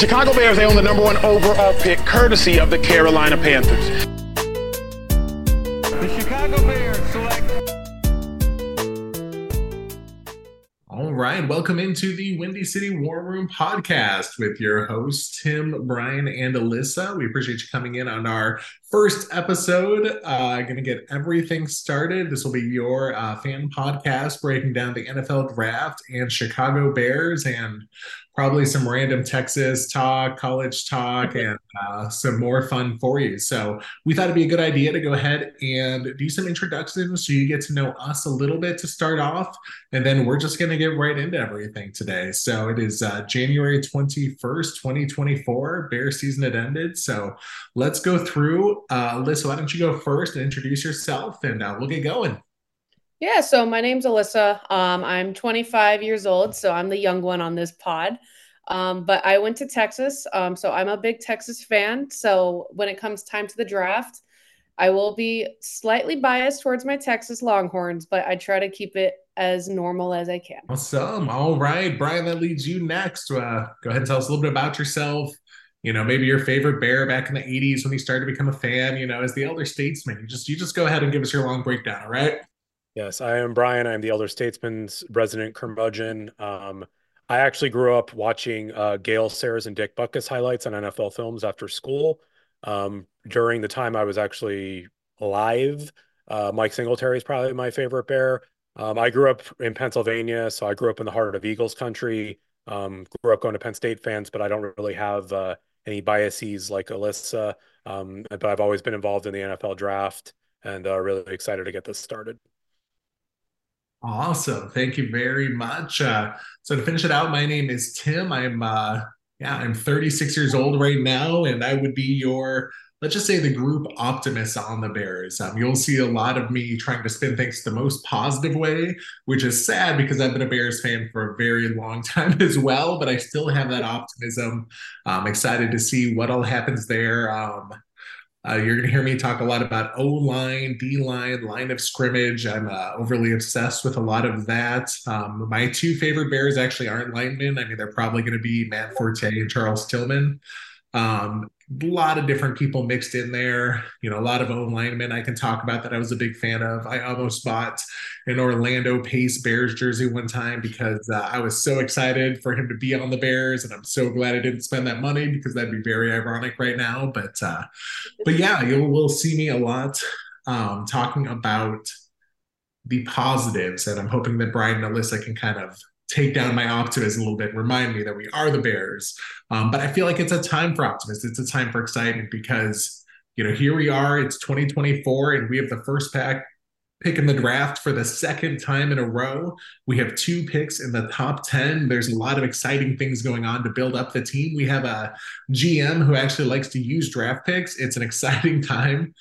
Chicago Bears, they own the number 1 overall pick, courtesy of the Carolina Panthers. The Chicago Bears select. All right, welcome into the Windy City War Room podcast with your hosts, Tim, Brian, and Alyssa. We appreciate you coming in on our first episode. Going to get everything started. This will be your fan podcast breaking down the NFL draft and Chicago Bears and probably some random Texas talk, college talk, and some more fun for you. So we thought it'd be a good idea to go ahead and do some introductions so you get to know us a little bit to start off, and then we're just going to get right into everything today. So it is January 21st, 2024. Bear season had ended. So let's go through. Alyssa, why don't you go first and introduce yourself, and we'll get going. Yeah, so my name's Alyssa. I'm 25 years old, so I'm the young one on this pod. But I went to Texas, so I'm a big Texas fan. So when it comes time to the draft, I will be slightly biased towards my Texas Longhorns, but I try to keep it as normal as I can. Awesome. All right, Brian, that leads you next. Go ahead and tell us a little bit about yourself. You know, maybe your favorite Bear back in the 80s when he started to become a fan, you know, as the elder statesman. You just go ahead and give us your long breakdown, all right? Yes, I am Brian. I'm the Elder Statesman's resident curmudgeon. I actually grew up watching Gale Sayers and Dick Butkus highlights on NFL Films after school. During the time I was actually alive, Mike Singletary is probably my favorite Bear. I grew up in Pennsylvania, so I grew up in the heart of Eagles country. Grew up going to Penn State fans, but I don't really have any biases like Alyssa. But I've always been involved in the NFL draft and really excited to get this started. Awesome. Thank you very much. So to finish it out, my name is Tim. I'm 36 years old right now, and I would be your, let's just say, the group optimist on the Bears. You'll see a lot of me trying to spin things the most positive way, which is sad because I've been a Bears fan for a very long time as well, but I still have that optimism. I'm excited to see what all happens there. You're going to hear me talk a lot about O-line, D-line, line of scrimmage. I'm overly obsessed with a lot of that. My two favorite Bears actually aren't linemen. I mean, they're probably going to be Matt Forte and Charles Tillman. A lot of different people mixed in there. You know, a lot of O-linemen I can talk about that I was a big fan of. I almost bought an Orlando Pace Bears jersey one time because I was so excited for him to be on the Bears, and I'm so glad I didn't spend that money because that'd be very ironic right now. But yeah, you will see me a lot talking about the positives, and I'm hoping that Brian and Alyssa can kind of take down my optimism a little bit, remind me that we are the Bears. But I feel like it's a time for optimism. It's a time for excitement because, you know, here we are, it's 2024, and we have the first pick in the draft for the second time in a row. We have two picks in the top 10. There's a lot of exciting things going on to build up the team. We have a GM who actually likes to use draft picks. It's an exciting time.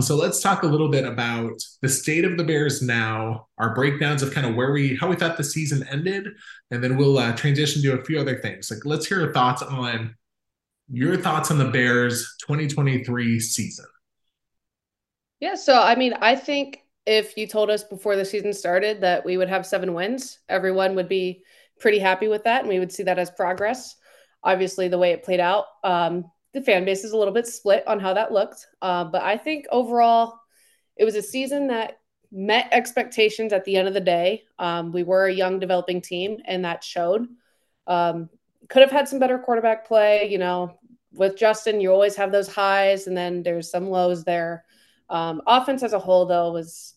So let's talk a little bit about the state of the Bears now, our breakdowns of kind of how we thought the season ended, and then we'll transition to a few other things. Like, let's hear your thoughts on the Bears 2023 season. Yeah. So, I mean, I think if you told us before the season started that we would have 7 wins, everyone would be pretty happy with that, and we would see that as progress. Obviously, the way it played out, the fan base is a little bit split on how that looked. But I think overall, it was a season that met expectations at the end of the day. We were a young, developing team, and that showed. Could have had some better quarterback play. You know, with Justin, you always have those highs, and then there's some lows there. Offense as a whole, though, was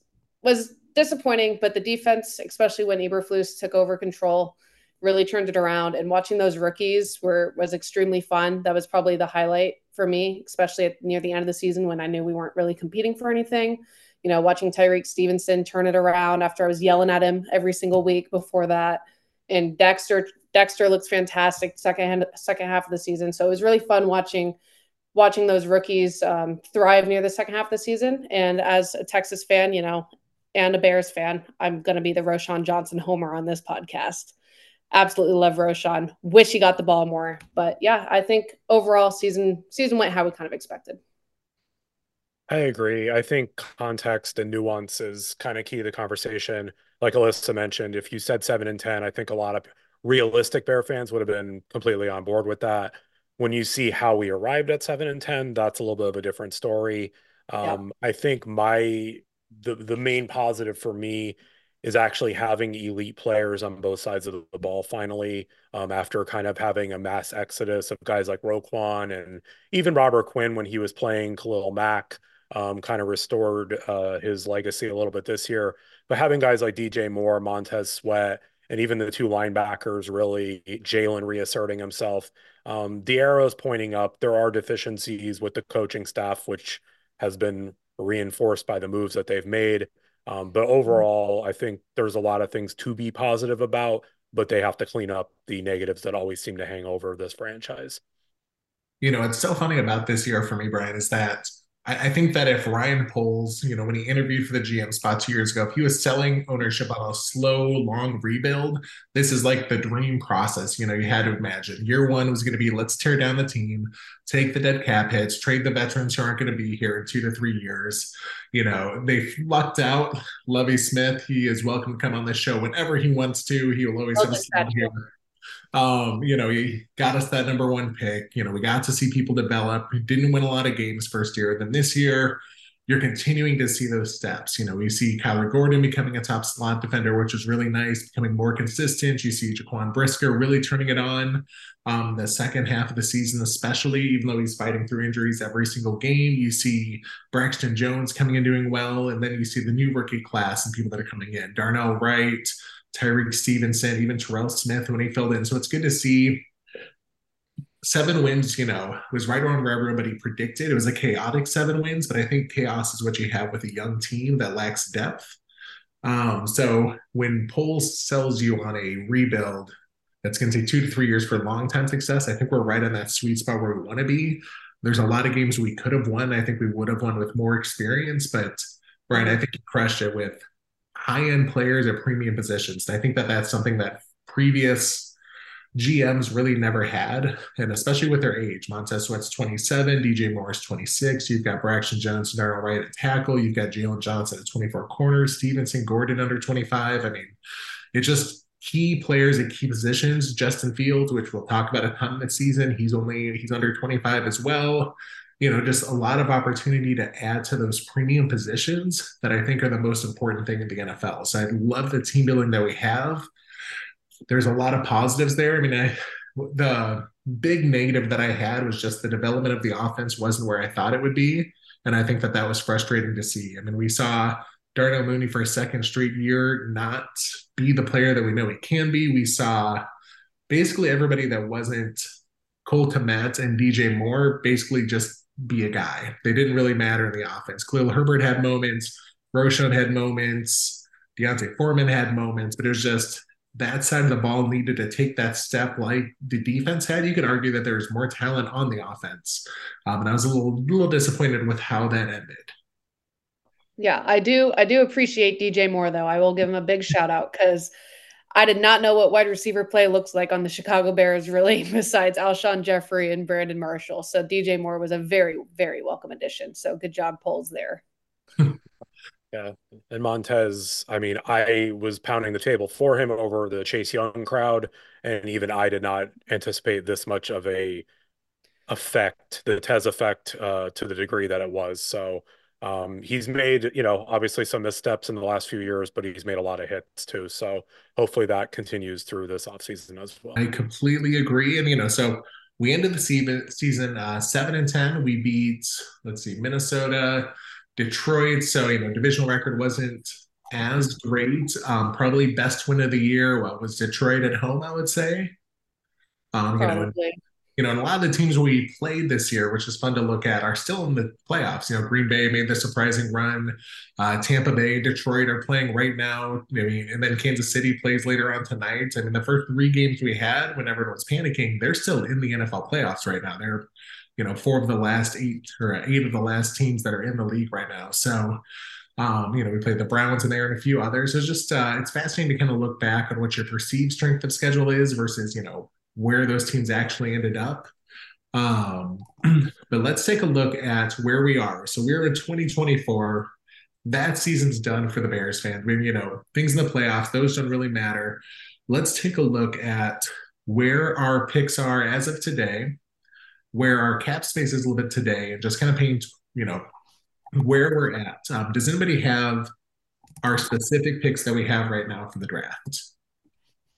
disappointing, but the defense, especially when Eberflus took over control, really turned it around, and watching those rookies was extremely fun. That was probably the highlight for me, especially near the end of the season when I knew we weren't really competing for anything. You know, watching Tyrique Stevenson turn it around after I was yelling at him every single week before that, and Dexter looks fantastic second half of the season. So it was really fun watching those rookies thrive near the second half of the season. And as a Texas fan, you know, and a Bears fan, I'm going to be the Roshan Johnson homer on this podcast. Absolutely love Roshan. Wish he got the ball more. But yeah, I think overall season went how we kind of expected. I agree. I think context and nuance is kind of key to the conversation. Like Alyssa mentioned, if you said 7 and 10, I think a lot of realistic Bear fans would have been completely on board with that. When you see how we arrived at 7 and 10, that's a little bit of a different story. I think the main positive for me is actually having elite players on both sides of the ball finally, after kind of having a mass exodus of guys like Roquan and even Robert Quinn when he was playing. Khalil Mack kind of restored his legacy a little bit this year. But having guys like DJ Moore, Montez Sweat, and even the two linebackers, really Jalen reasserting himself. The arrow's pointing up. There are deficiencies with the coaching staff, which has been reinforced by the moves that they've made. But overall, I think there's a lot of things to be positive about, but they have to clean up the negatives that always seem to hang over this franchise. You know, it's so funny about this year for me, Brian, is that I think that if Ryan Poles, you know, when he interviewed for the GM spot 2 years ago, if he was selling ownership on a slow, long rebuild, this is like the dream process. You know, you had to imagine year one was going to be, let's tear down the team, take the dead cap hits, trade the veterans who aren't going to be here in 2 to 3 years. You know, they lucked out Lovie Smith. He is welcome to come on this show whenever he wants to. He will always have here. You know, he got us that number one pick. You know, we got to see people develop. We didn't win a lot of games first year. Then this year, you're continuing to see those steps. You know, we see Kyler Gordon becoming a top slot defender, which is really nice, becoming more consistent. You see Jaquan Brisker really turning it on the second half of the season, especially, even though he's fighting through injuries every single game. You see Braxton Jones coming and doing well. And then you see the new rookie class and people that are coming in. Darnell Wright, Tyrique Stevenson, even Terrell Smith when he filled in. So it's good to see 7 wins, you know, was right around where everybody predicted. It was a chaotic 7 wins, but I think chaos is what you have with a young team that lacks depth. So when Poles sells you on a rebuild that's going to take 2 to 3 years for long-time success, I think we're right on that sweet spot where we want to be. There's a lot of games we could have won. I think we would have won with more experience, but Brian, I think you crushed it with high-end players at premium positions. And I think that that's something that previous GMs really never had, and especially with their age. Montez Sweat's 27, DJ Moore's 26. You've got Braxton Jones, Darnell Wright at tackle. You've got Jaylon Johnson at 24 corners, Stevenson, Gordon under 25. I mean, it's just key players at key positions. Justin Fields, which we'll talk about a ton this season. He's under 25 as well. You know, just a lot of opportunity to add to those premium positions that I think are the most important thing in the NFL. So I love the team building that we have. There's a lot of positives there. I mean, the big negative that I had was just the development of the offense wasn't where I thought it would be. And I think that that was frustrating to see. I mean, we saw Darnell Mooney for a second straight year not be the player that we know he can be. We saw basically everybody that wasn't Cole Kmet and DJ Moore basically just be a guy. They didn't really matter in the offense. Khalil Herbert had moments. Roshan had moments. Deontay Foreman had moments. But it was just that side of the ball needed to take that step like the defense had. You could argue that there was more talent on the offense. And I was a little disappointed with how that ended. Yeah, I do appreciate DJ Moore, though. I will give him a big shout out because I did not know what wide receiver play looks like on the Chicago Bears, really, besides Alshon Jeffrey and Brandon Marshall. So DJ Moore was a very, very welcome addition. So good job, Poles, there. Yeah. And Montez, I mean, I was pounding the table for him over the Chase Young crowd, and even I did not anticipate this much of a effect, the Tez effect, to the degree that it was. So he's made, you know, obviously some missteps in the last few years, but he's made a lot of hits too. So hopefully that continues through this offseason as well. I completely agree. And, you know, so we ended the season 7 and 10. We beat, let's see, Minnesota, Detroit. So, you know, divisional record wasn't as great. Probably best win of the year. What was Detroit at home, I would say. Probably. You know, and a lot of the teams we played this year, which is fun to look at, are still in the playoffs. You know, Green Bay made the surprising run. Tampa Bay, Detroit are playing right now. I mean, and then Kansas City plays later on tonight. I mean, the first 3 games we had when everyone was panicking, they're still in the NFL playoffs right now. They're, you know, 8 of the last teams that are in the league right now. So, you know, we played the Browns in there and a few others. It's just, it's fascinating to kind of look back on what your perceived strength of schedule is versus, you know, where those teams actually ended up. But let's take a look at where we are. So we're in 2024. That season's done for the Bears fans. I mean, you know, things in the playoffs, those don't really matter. Let's take a look at where our picks are as of today. where our cap space is a little bit today and just kind of paint, you know, where we're at. Does anybody have our specific picks that we have right now for the draft?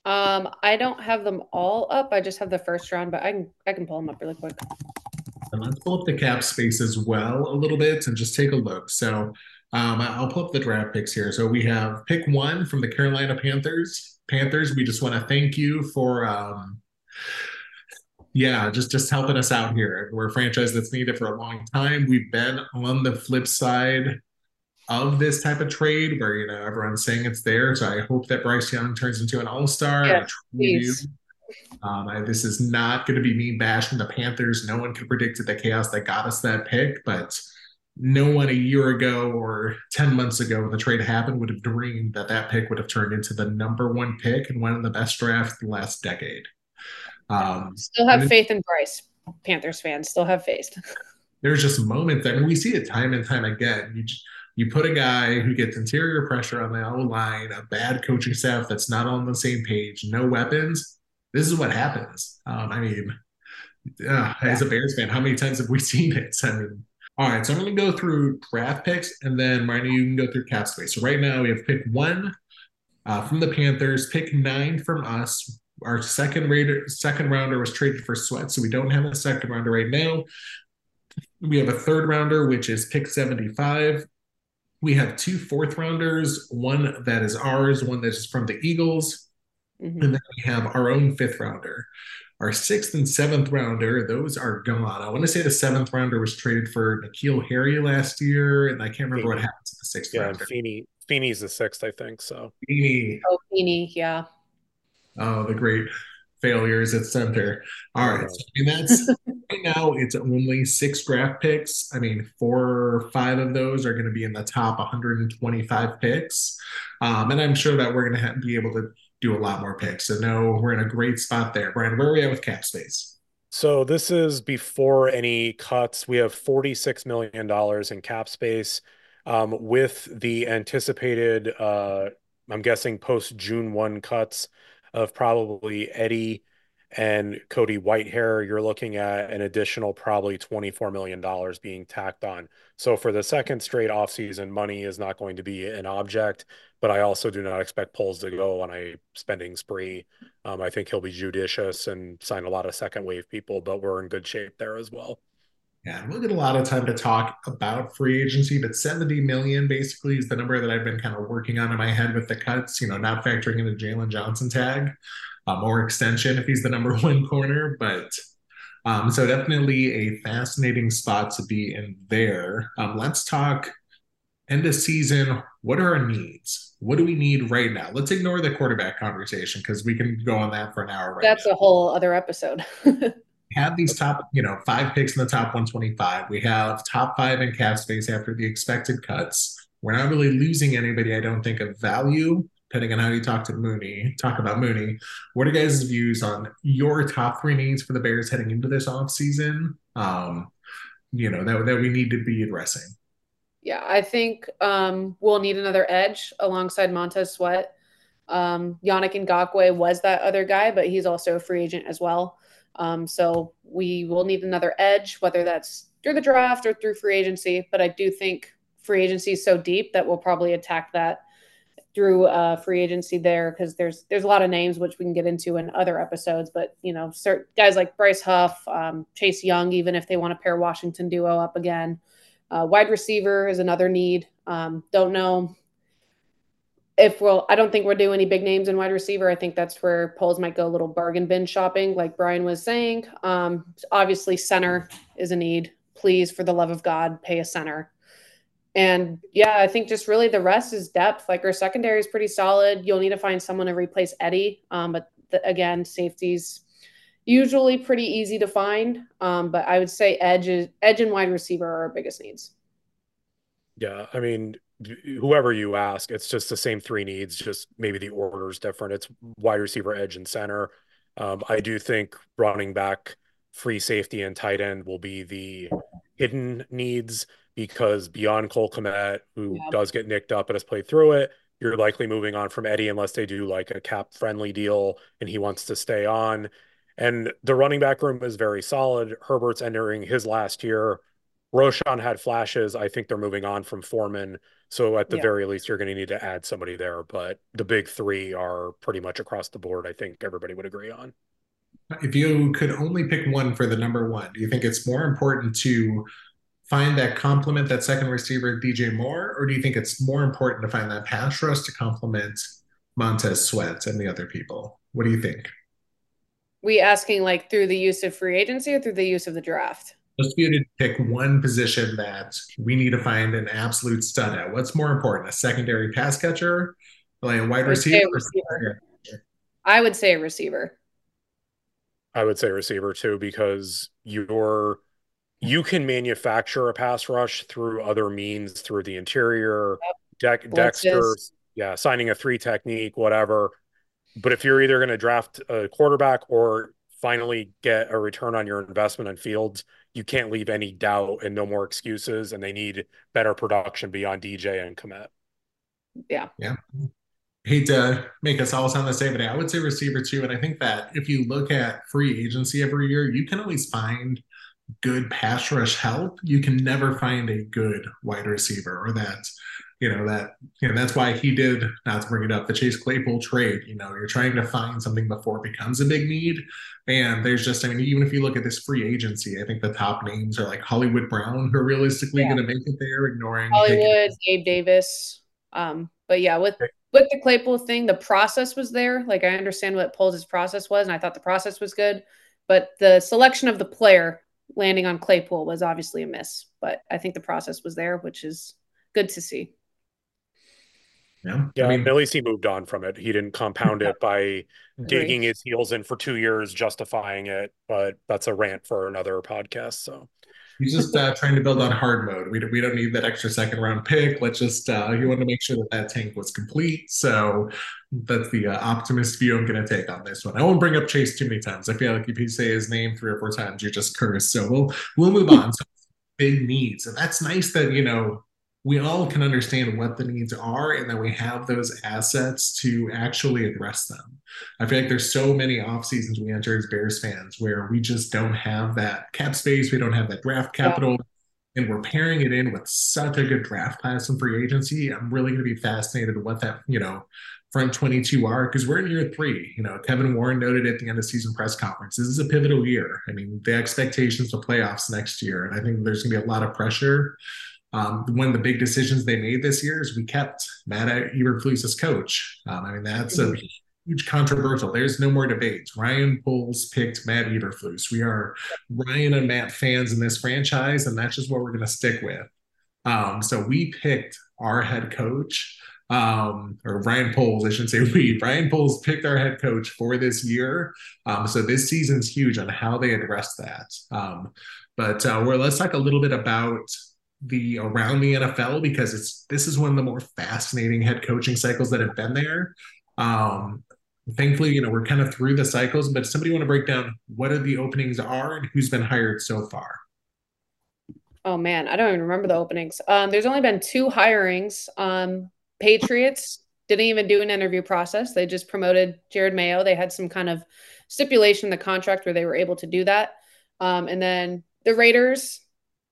I don't have them all up. I just have the first round, but I can pull them up really quick. And let's pull up the cap space as well a little bit and just take a look. So I'll pull up the draft picks here. So we have pick 1 from the Carolina Panthers. We just want to thank you for just helping us out here. We're a franchise that's needed for a long time. We've been on the flip side of this type of trade where, you know, everyone's saying it's there. So I hope that Bryce Young turns into an all-star. Yeah, please. This is not going to be me bashing the Panthers. No one could predict the chaos that got us that pick, but no one a year ago or 10 months ago when the trade happened would have dreamed that that pick would have turned into the #1 pick and one of the best drafts the last decade. Still have faith in Bryce. Panthers fans still have faith. There's just moments that we see it time and time again. You put a guy who gets interior pressure on the O-line, a bad coaching staff that's not on the same page, no weapons. This is what happens. As a Bears fan, how many times have we seen it? All right, so I'm going to go through draft picks, and then, Marnie, you can go through cap space. So right now we have pick 1 from the Panthers, pick 9 from us. Our second rounder was traded for Sweat, so we don't have a second rounder right now. We have a third rounder, which is pick 75. We have 2 fourth rounders, one that is ours, one that's from the Eagles. Mm-hmm. And then we have our own 5th rounder. Our 6th and 7th rounder, those are gone. I want to say the 7th rounder was traded for N'Keal Harry last year, and I can't remember what happened to the 6th rounder. Feeney's the 6th, I think. So Feeney. Oh, Feeney, yeah. Oh, the great failures at center. All right. So, that's right now it's only 6 draft picks. 4 or 5 of those are going to be in the top 125 picks. And I'm sure that we're going to be able to do a lot more picks. So no, we're in a great spot there. Brian, where are we at with cap space? So this is before any cuts. We have $46 million in cap space with the anticipated, I'm guessing post June 1 cuts of probably Eddie and Cody Whitehair. You're looking at an additional probably $24 million being tacked on. So for the second straight offseason, money is not going to be an object, but I also do not expect Poles to go on a spending spree. I think he'll be judicious and sign a lot of second wave people, but we're in good shape there as well. Yeah, we'll get a lot of time to talk about free agency, but $70 million basically is the number that I've been kind of working on in my head with the cuts, not factoring in the Jaylon Johnson tag or extension if he's the #1 corner. But so definitely a fascinating spot to be in there. Let's talk end of season. What are our needs? What do we need right now? Let's ignore the quarterback conversation because we can go on that for an hour. That's a whole other episode. Have these top, 5 picks in the top 125. We have top 5 in cap space after the expected cuts. We're not really losing anybody, I don't think, of value, depending on how you talk about Mooney. What are guys' views on your top 3 needs for the Bears heading into this offseason? That we need to be addressing. Yeah, I think we'll need another edge alongside Montez Sweat. Yannick Ngakoue was that other guy, but he's also a free agent as well. So we will need another edge, whether that's through the draft or through free agency. But I do think free agency is so deep that we'll probably attack that through free agency there, because there's a lot of names which we can get into in other episodes. But, certain guys like Bryce Huff, Chase Young, even if they want to pair Washington duo up again. Wide receiver is another need. Don't know if I don't think we'll do any big names in wide receiver. I think that's where Poles might go a little bargain bin shopping, like Brian was saying. Obviously, center is a need. Please, for the love of God, pay a center. And yeah, I think just really the rest is depth. Like our secondary is pretty solid. You'll need to find someone to replace Eddie. But again, safeties usually pretty easy to find, but I would say edge and wide receiver are our biggest needs. Yeah, whoever you ask, it's just the same 3 needs, just maybe the order is different. It's wide receiver, edge, and center. I do think running back, free safety, and tight end will be the hidden needs, because beyond Cole Kmet, who does get nicked up and has played through it, you're likely moving on from Eddie unless they do like a cap-friendly deal and he wants to stay on. And the running back room is very solid. Herbert's entering his last year. Roshan had flashes. I think they're moving on from Foreman. So at the very least, you're going to need to add somebody there. But the big three are pretty much across the board. I think everybody would agree on. If you could only pick one for the number one, do you think it's more important to find that complement, that second receiver, DJ Moore, or do you think it's more important to find that pass rush to complement Montez Sweat and the other people? What do you think? We asking like through the use of free agency or through the use of the draft? Let's be able to pick one position that we need to find an absolute stud at. What's more important, a secondary pass catcher, like a wide receiver? Or receiver? I would say a receiver. I would say receiver too, because you can manufacture a pass rush through other means, through the interior, Dexter, signing a 3 technique, whatever. But if you're either going to draft a quarterback or finally get a return on your investment on Fields, you can't leave any doubt and no more excuses, and they need better production beyond DJ and Kmet. Yeah. Hate to make us all sound the same, but I would say receiver too. And I think that if you look at free agency every year, you can always find good pass rush help. You can never find a good wide receiver, or that's why he did, not to bring it up, the Chase Claypool trade. You're trying to find something before it becomes a big need. And there's just, even if you look at this free agency, I think the top names are like Hollywood Brown, who are realistically going to make it there, ignoring Hollywood, Gabe Davis. But yeah, with the Claypool thing, the process was there. Like, I understand what Poles' process was, and I thought the process was good. But the selection of the player landing on Claypool was obviously a miss. But I think the process was there, which is good to see. Yeah. At least he moved on from it. He didn't compound it by digging his heels in for 2 years, justifying it. But that's a rant for another podcast. So he's just trying to build on hard mode. We don't need that extra second round pick. Let's just he wanted to make sure that tank was complete. So that's the optimist view I'm going to take on this one. I won't bring up Chase too many times. I feel like if you say his name 3 or 4 times, you're just cursed. So we'll move on. So big needs, and that's nice that we all can understand what the needs are, and then we have those assets to actually address them. I feel like there's so many off seasons we enter as Bears fans where we just don't have that cap space. We don't have that draft capital, and we're pairing it in with such a good draft class and free agency. I'm really going to be fascinated with what that, front 22 are, because we're in year 3. Kevin Warren noted at the end of season press conference, this is a pivotal year. The expectations of playoffs next year, and I think there's going to be a lot of pressure. One of the big decisions they made this year is we kept Matt Eberflus as coach. That's a huge controversial. There's no more debates. Ryan Poles picked Matt Eberflus. We are Ryan and Matt fans in this franchise, and that's just what we're going to stick with. So we picked our head coach, or Ryan Poles, I shouldn't say we. Ryan Poles picked our head coach for this year. So this season's huge on how they address that. But let's talk a little bit about the around the NFL, because this is one of the more fascinating head coaching cycles that have been there. Thankfully, we're kind of through the cycles, but somebody want to break down what are the openings are and who's been hired so far? Oh man, I don't even remember the openings. There's only been 2 hirings. Patriots didn't even do an interview process. They just promoted Jared Mayo. They had some kind of stipulation in the contract where they were able to do that. And then the Raiders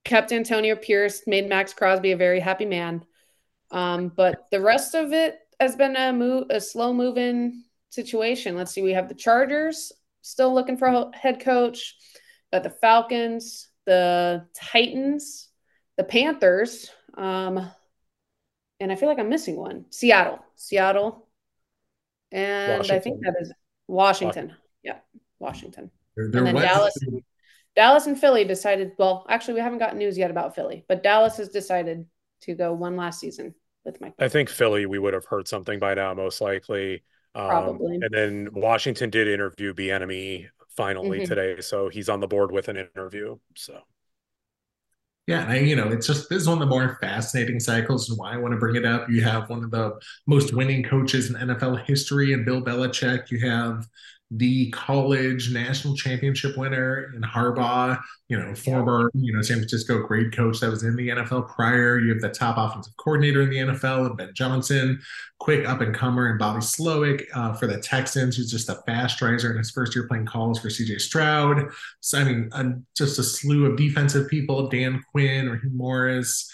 kept Antonio Pierce, made Max Crosby a very happy man. But the rest of it has been a slow-moving situation. Let's see. We have the Chargers still looking for a head coach. Got the Falcons, the Titans, the Panthers, and I feel like I'm missing one. Seattle. And Washington. I think that is Washington. Yeah, Washington. And then Dallas. Dallas and Philly decided, we haven't gotten news yet about Philly, but Dallas has decided to go one last season with Mike. I think Philly, we would have heard something by now, most likely. Probably. And then Washington did interview Bieniemy finally today, so he's on the board with an interview. So, yeah, and it's just, this is one of the more fascinating cycles and why I want to bring it up. You have one of the most winning coaches in NFL history and Bill Belichick. You have the college national championship winner in Harbaugh, former, San Francisco great coach that was in the NFL prior. You have the top offensive coordinator in the NFL, and Ben Johnson, quick up-and-comer, and Bobby Slowick for the Texans, who's just a fast riser in his first year playing calls for C.J. Stroud. So, just a slew of defensive people, Dan Quinn, Raheem Morris,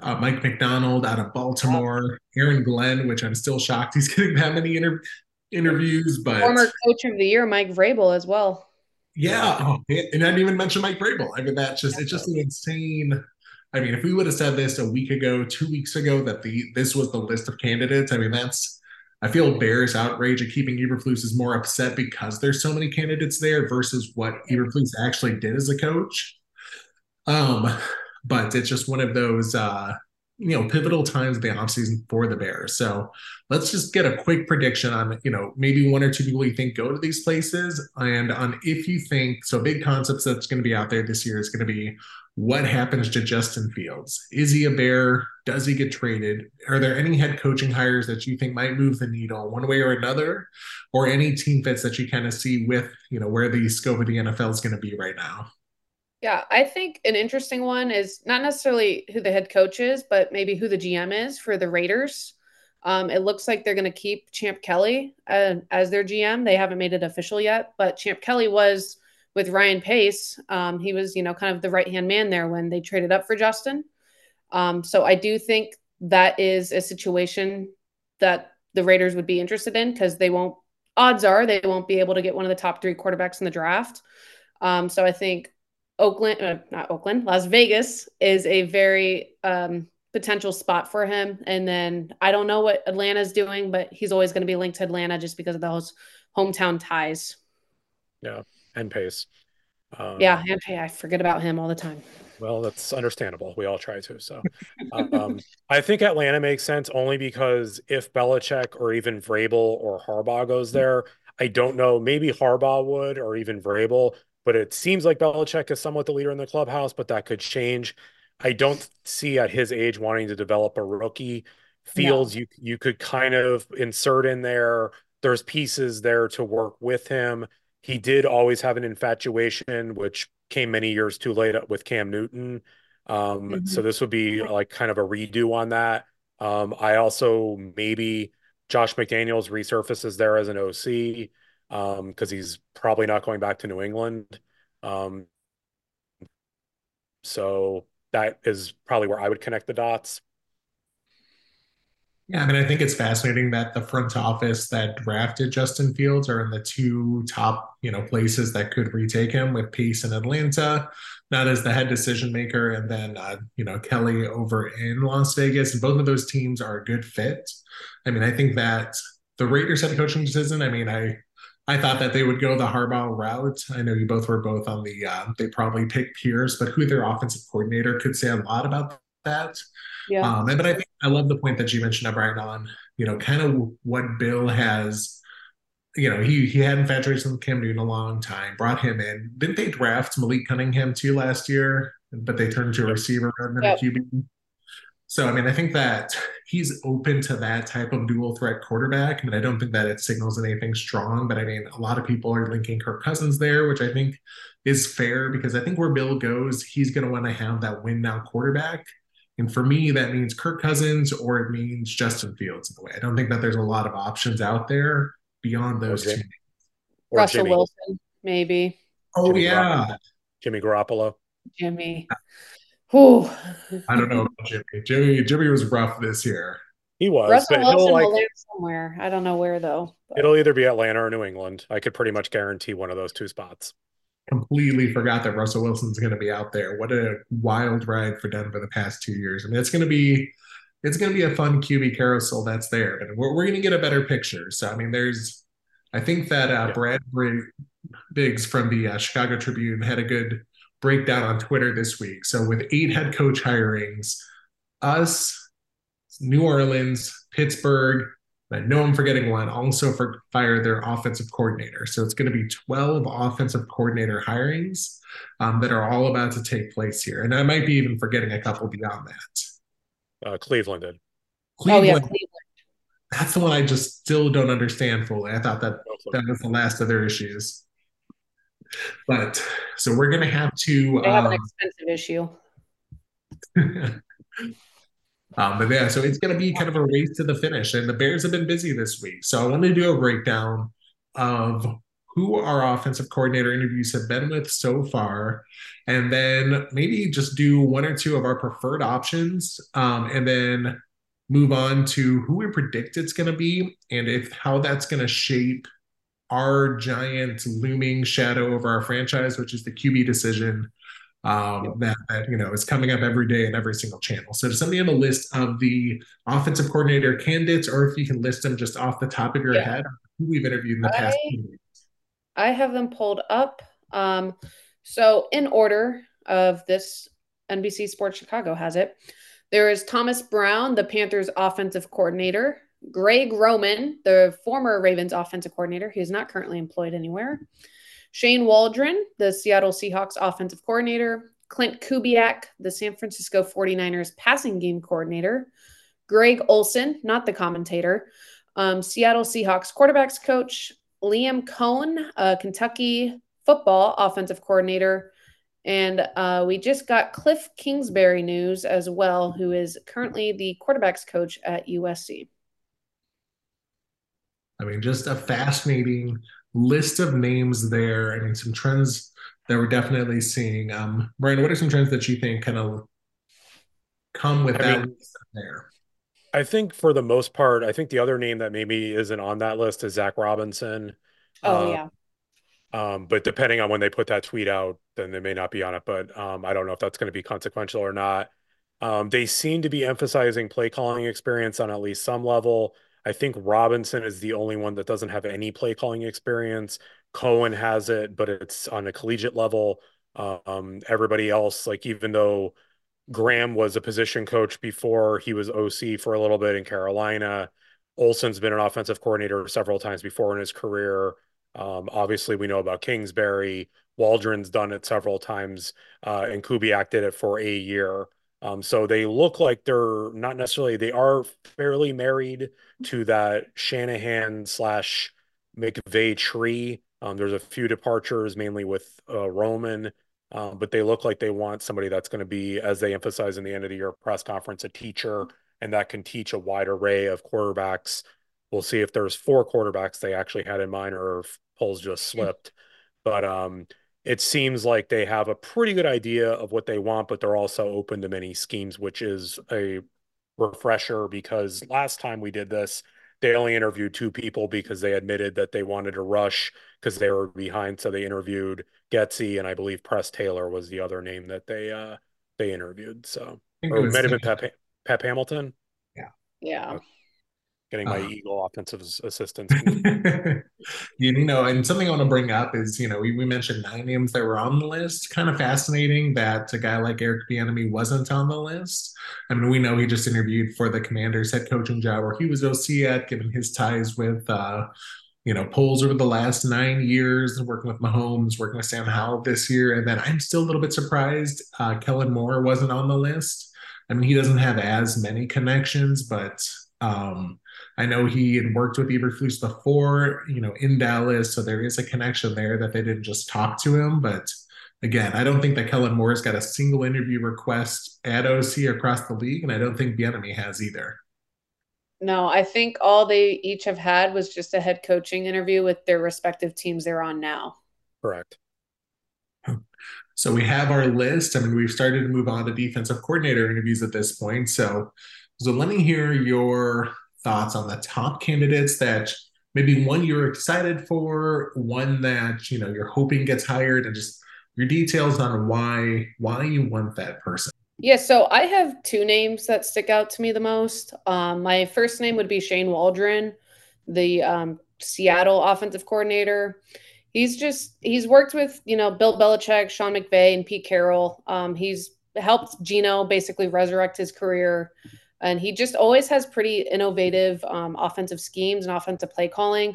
Mike McDonald out of Baltimore, Aaron Glenn, which I'm still shocked he's getting that many interviews, but former coach of the year Mike Vrabel as well. Yeah, and I didn't even mention Mike Vrabel. It's just an insane. If we would have said this a week ago, 2 weeks ago, that this was the list of candidates, I feel Bears' outrage at keeping Eberflus is more upset because there's so many candidates there versus what Eberflus actually did as a coach. But it's just one of those, pivotal times of the offseason for the Bears. So let's just get a quick prediction on, maybe one or two people you think go to these places, and on if you think, so big concepts that's going to be out there this year is going to be what happens to Justin Fields? Is he a Bear? Does he get traded? Are there any head coaching hires that you think might move the needle one way or another, or any team fits that you kind of see with, where the scope of the NFL is going to be right now? Yeah, I think an interesting one is not necessarily who the head coach is, but maybe who the GM is for the Raiders. It looks like they're going to keep Champ Kelly as their GM. They haven't made it official yet, but Champ Kelly was with Ryan Pace. He was, kind of the right-hand man there when they traded up for Justin. So I do think that is a situation that the Raiders would be interested in, because odds are they won't be able to get one of the top three quarterbacks in the draft. So I think Las Vegas is a very potential spot for him. And then I don't know what Atlanta's doing, but he's always going to be linked to Atlanta just because of those hometown ties. Yeah. And Pace. And Pace. I forget about him all the time. Well, that's understandable. We all try to. So I think Atlanta makes sense only because if Belichick or even Vrabel or Harbaugh goes there, I don't know, maybe Harbaugh would, or even Vrabel. But it seems like Belichick is somewhat the leader in the clubhouse, but that could change. I don't see at his age wanting to develop a rookie. Fields, you could kind of insert in there. There's pieces there to work with him. He did always have an infatuation, which came many years too late, with Cam Newton. So this would be like kind of a redo on that. I also, maybe Josh McDaniels resurfaces there as an OC. Because he's probably not going back to New England. So that is probably where I would connect the dots. Yeah, I think it's fascinating that the front office that drafted Justin Fields are in the two top, places that could retake him, with Pace in Atlanta, not as the head decision maker, and then, Kelly over in Las Vegas. And both of those teams are a good fit. I think that the Raiders head coaching decision, I thought that they would go the Harbaugh route. I know you both were on the they probably pick Pierce, but who their offensive coordinator could say a lot about that. Yeah. But I think I love the point that you mentioned, Brian, on, kind of what Bill has, he had infatuation with Cam Newton a long time, brought him in. Didn't they draft Malik Cunningham too last year? But they turned to a receiver rather than a QB. So, I think that he's open to that type of dual threat quarterback. I don't think that it signals anything strong, but a lot of people are linking Kirk Cousins there, which I think is fair, because I think where Bill goes, he's going to want to have that win now quarterback. And for me, that means Kirk Cousins, or it means Justin Fields in a way. I don't think that there's a lot of options out there beyond those two. Russell Wilson, maybe. Oh, yeah. Jimmy Garoppolo. Jimmy. Whew. I don't know about Jimmy. Jimmy was rough this year. He was. Russell Wilson will land somewhere. I don't know where, though. But it'll either be Atlanta or New England. I could pretty much guarantee one of those two spots. Completely forgot that Russell Wilson's going to be out there. What a wild ride for Denver the past 2 years. It's going to be a fun QB carousel that's there, and we're going to get a better picture. So I think that Brad Biggs from the Chicago Tribune had a good breakdown on Twitter this week. So with 8 head coach hirings, us, New Orleans, Pittsburgh, I know I'm forgetting one, also fired their offensive coordinator. So it's going to be 12 offensive coordinator hirings that are all about to take place here. And I might be even forgetting a couple beyond that. Cleveland did. Cleveland. Oh, yeah, Cleveland. That's the one I just still don't understand fully. I thought that was the last of their issues. But so we're going to have to. They have an expensive issue. But yeah, so it's going to be kind of a race to the finish. And the Bears have been busy this week. So I wanted to do a breakdown of who our offensive coordinator interviews have been with so far, and then maybe just do one or two of our preferred options, and then move on to who we predict it's going to be and if how that's going to shape our giant looming shadow over our franchise, which is the QB decision that you know is coming up every day in every single channel. So does somebody have a list of the offensive coordinator candidates, or if you can list them just off the top of your head, who we've interviewed in the past few weeks? I have them pulled up. So in order of this, NBC Sports Chicago has it. There is Thomas Brown, the Panthers offensive coordinator. Greg Roman, the former Ravens offensive coordinator, who is not currently employed anywhere. Shane Waldron, the Seattle Seahawks offensive coordinator. Clint Kubiak, the San Francisco 49ers passing game coordinator. Greg Olson, not the commentator, Seattle Seahawks quarterbacks coach. Liam Cohn, Kentucky football offensive coordinator. And we just got Cliff Kingsbury news as well, who is currently the quarterbacks coach at USC. I mean, just a fascinating list of names there. I mean, some trends that we're definitely seeing. Brian, what are some trends that you think kind of come with that list there? I think for the most part, I think the other name that maybe isn't on that list is Zach Robinson. But depending on when they put that tweet out, then they may not be on it. But I don't know if that's going to be consequential or not. They seem to be emphasizing play calling experience on at least some level. I think Robinson is the only one that doesn't have any play calling experience. Cohen has it, but it's on a collegiate level. Everybody else, like even though Graham was a position coach before, he was OC for a little bit in Carolina. Olson's been an offensive coordinator several times before in his career. Obviously, we know about Kingsbury. Waldron's done it several times, and Kubiak did it for a year. So they look like they're not necessarily, they are fairly married to that Shanahan/McVay tree. There's a few departures, mainly with Roman, but they look like they want somebody that's going to be, as they emphasize in the end of the year press conference, a teacher, and that can teach a wide array of quarterbacks. We'll see if there's four quarterbacks they actually had in mind or if Poles just slipped. But it seems like they have a pretty good idea of what they want, but they're also open to many schemes, which is a refresher because last time we did this, they only interviewed two people because they admitted that they wanted to rush because they were behind. So they interviewed Getsy, and I believe Press Taylor was the other name that they interviewed. So might have been Pep Hamilton. Yeah. Okay. Getting my Eagle offensive assistant. You know, and something I want to bring up is, you know, we mentioned nine names that were on the list. Kind of fascinating that a guy like Eric Bieniemy wasn't on the list. I mean, we know he just interviewed for the Commanders head coaching job where he was OC at, given his ties with, Poles over the last 9 years, working with Mahomes, working with Sam Howell this year. And then I'm still a little bit surprised Kellen Moore wasn't on the list. I mean, he doesn't have as many connections, but I know he had worked with Eberflus before, you know, in Dallas. So there is a connection there that they didn't just talk to him. But again, I don't think that Kellen Moore's got a single interview request at OC across the league. And I don't think Bieniemy has either. No, I think all they each have had was just a head coaching interview with their respective teams they're on now. Correct. So we have our list. I mean, we've started to move on to defensive coordinator interviews at this point. So let me hear your thoughts on the top candidates that maybe one you're excited for, one that, you know, you're hoping gets hired, and just your details on why you want that person. Yeah. So I have two names that stick out to me the most. My first name would be Shane Waldron, the Seattle offensive coordinator. He's worked with, you know, Bill Belichick, Sean McVay, and Pete Carroll. He's helped Geno basically resurrect his career. And he just always has pretty innovative offensive schemes and offensive play calling.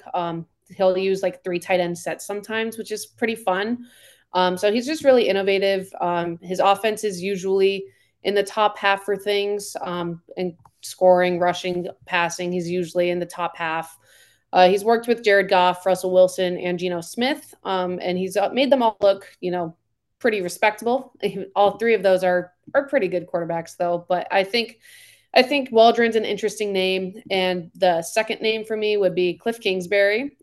He'll use like three tight end sets sometimes, which is pretty fun. So he's just really innovative. His offense is usually in the top half for things, and scoring, rushing, passing. He's usually in the top half. He's worked with Jared Goff, Russell Wilson, and Geno Smith, and he's made them all look, you know, pretty respectable. All three of those are pretty good quarterbacks, though. But I think Waldron's an interesting name, and the second name for me would be Cliff Kingsbury.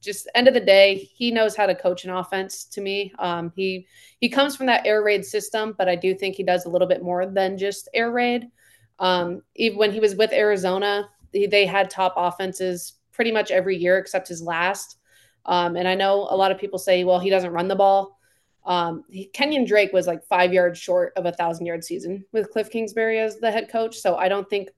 Just end of the day, he knows how to coach an offense to me. He comes from that air raid system, but I do think he does a little bit more than just air raid. Even when he was with Arizona, they had top offenses pretty much every year except his last. And I know a lot of people say, well, he doesn't run the ball. Kenyon Drake was like 5 yards short of 1,000-yard season with Cliff Kingsbury as the head coach. So I don't think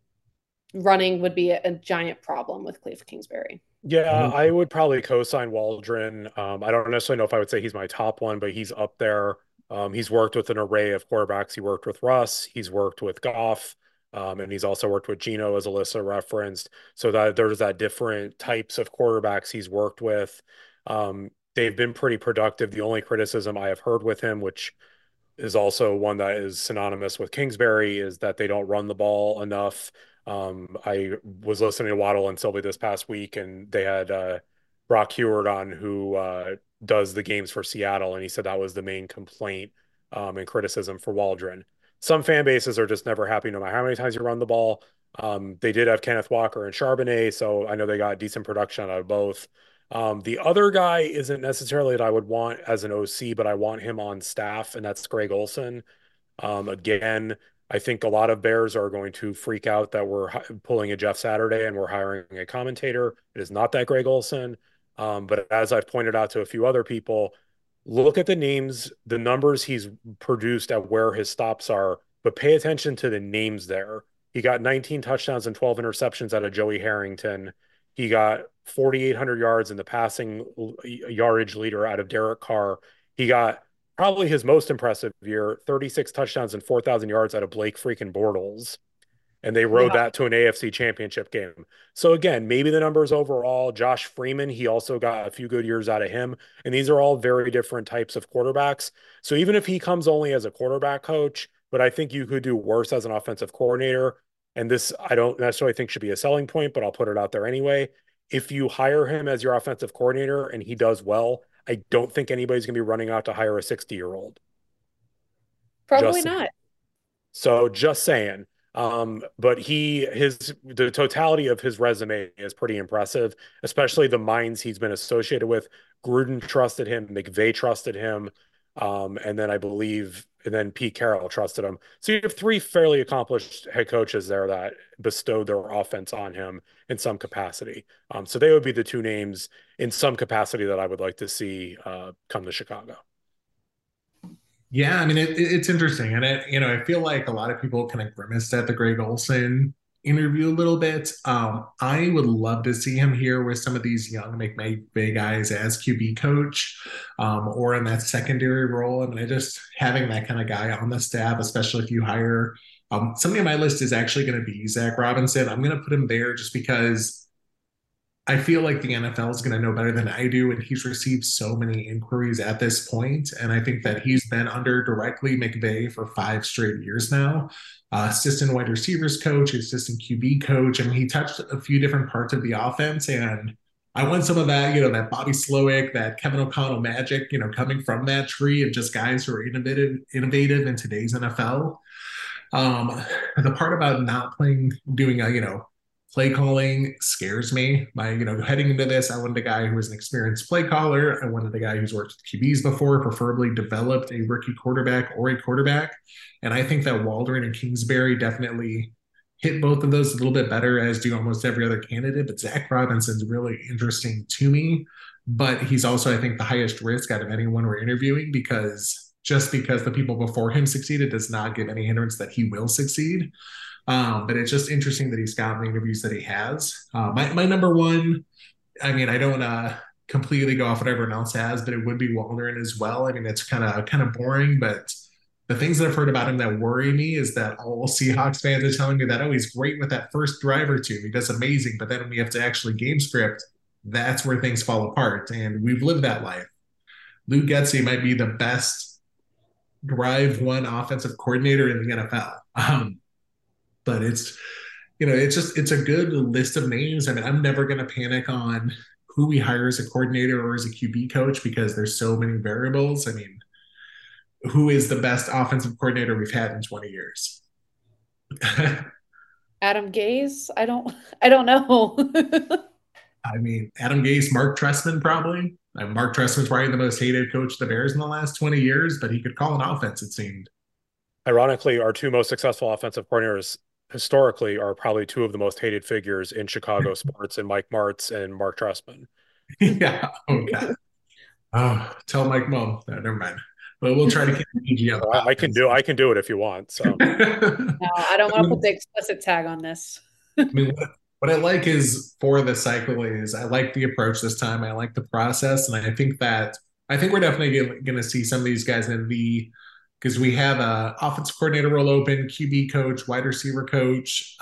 running would be a giant problem with Cliff Kingsbury. Yeah, I would probably co-sign Waldron. I don't necessarily know if I would say he's my top one, but he's up there. He's worked with an array of quarterbacks. He worked with Russ. He's worked with Goff. And he's also worked with Geno, as Alyssa referenced. So that there's that different types of quarterbacks he's worked with. They've been pretty productive. The only criticism I have heard with him, which is also one that is synonymous with Kingsbury, is that they don't run the ball enough. I was listening to Waddle and Sylvie this past week, and they had Brock Huard on, who does the games for Seattle, and he said that was the main complaint and criticism for Waldron. Some fan bases are just never happy no matter how many times you run the ball. They did have Kenneth Walker and Charbonnet, so I know they got decent production out of both. The other guy isn't necessarily that I would want as an OC, but I want him on staff, and that's Greg Olsen. Again, I think a lot of Bears are going to freak out that we're pulling a Jeff Saturday and we're hiring a commentator. It is not that Greg Olsen. But as I've pointed out to a few other people, look at the names, the numbers he's produced at where his stops are, but pay attention to the names there. He got 19 touchdowns and 12 interceptions out of Joey Harrington. He got 4,800 yards in the passing yardage leader out of Derek Carr. He got probably his most impressive year, 36 touchdowns and 4,000 yards out of Blake freaking Bortles. And they rode that to an AFC championship game. So again, maybe the numbers overall, Josh Freeman, he also got a few good years out of him. And these are all very different types of quarterbacks. So even if he comes only as a quarterback coach, but I think you could do worse as an offensive coordinator. And this, I don't necessarily think should be a selling point, but I'll put it out there anyway. If you hire him as your offensive coordinator and he does well, I don't think anybody's going to be running out to hire a 60-year-old. Probably not. So just saying. But the totality of his resume is pretty impressive, especially the minds he's been associated with. Gruden trusted him. McVay trusted him. And then Pete Carroll trusted him. So you have three fairly accomplished head coaches there that bestowed their offense on him in some capacity. So they would be the two names in some capacity that I would like to see come to Chicago. Yeah, I mean, it's interesting. And I feel like a lot of people kind of grimaced at the Greg Olsen interview a little bit. I would love to see him here with some of these young McVay guys as QB coach or in that secondary role. I mean, just having that kind of guy on the staff, especially if you hire somebody on my list is actually going to be Zach Robinson. I'm going to put him there just because I feel like the NFL is going to know better than I do. And he's received so many inquiries at this point. And I think that he's been under directly McVay for 5 straight years now. Assistant wide receivers coach, assistant QB coach. I mean, he touched a few different parts of the offense, and I want some of that, that Bobby Slowick, that Kevin O'Connell magic, coming from that tree of just guys who are innovative in today's NFL. The part about not play calling scares me. Heading into this, I wanted a guy who was an experienced play caller. I wanted a guy who's worked with QBs before, preferably developed a rookie quarterback or a quarterback. And I think that Waldron and Kingsbury definitely hit both of those a little bit better, as do almost every other candidate. But Zach Robinson's really interesting to me. But he's also, I think, the highest risk out of anyone we're interviewing, because just because the people before him succeeded does not give any hindrance that he will succeed. But it's just interesting that he's gotten the interviews that he has. My number one, I mean, I don't completely go off what everyone else has, but it would be Waldron as well. I mean, it's kind of boring, but the things that I've heard about him that worry me is that all Seahawks fans are telling you that, oh, he's great with that first drive or two. He does amazing. But then when we have to actually game script, that's where things fall apart. And we've lived that life. Luke Getsy might be the best drive one offensive coordinator in the NFL. But it's you know, it's just, it's a good list of names. I mean, I'm never going to panic on who we hire as a coordinator or as a QB coach, because there's so many variables. I mean, who is the best offensive coordinator we've had in 20 years? Adam Gase? I don't know. I mean, Adam Gase, Mark Trestman, probably. Mark Trestman's probably the most hated coach of the Bears in the last 20 years, but he could call an offense, it seemed. Ironically, our two most successful offensive coordinators historically are probably two of the most hated figures in Chicago sports, and Mike Martz and Mark Trestman. Yeah. Oh, God. Oh, tell Mike Mo. No, never mind. But we'll try to get PG on the podcast. I can do it if you want. So. No, I don't want to put the explicit tag on this. I mean, what I like is for the cycle is I like the approach this time. I like the process. And I think we're definitely going to see some of these guys because we have a offensive coordinator role open, QB coach, wide receiver coach,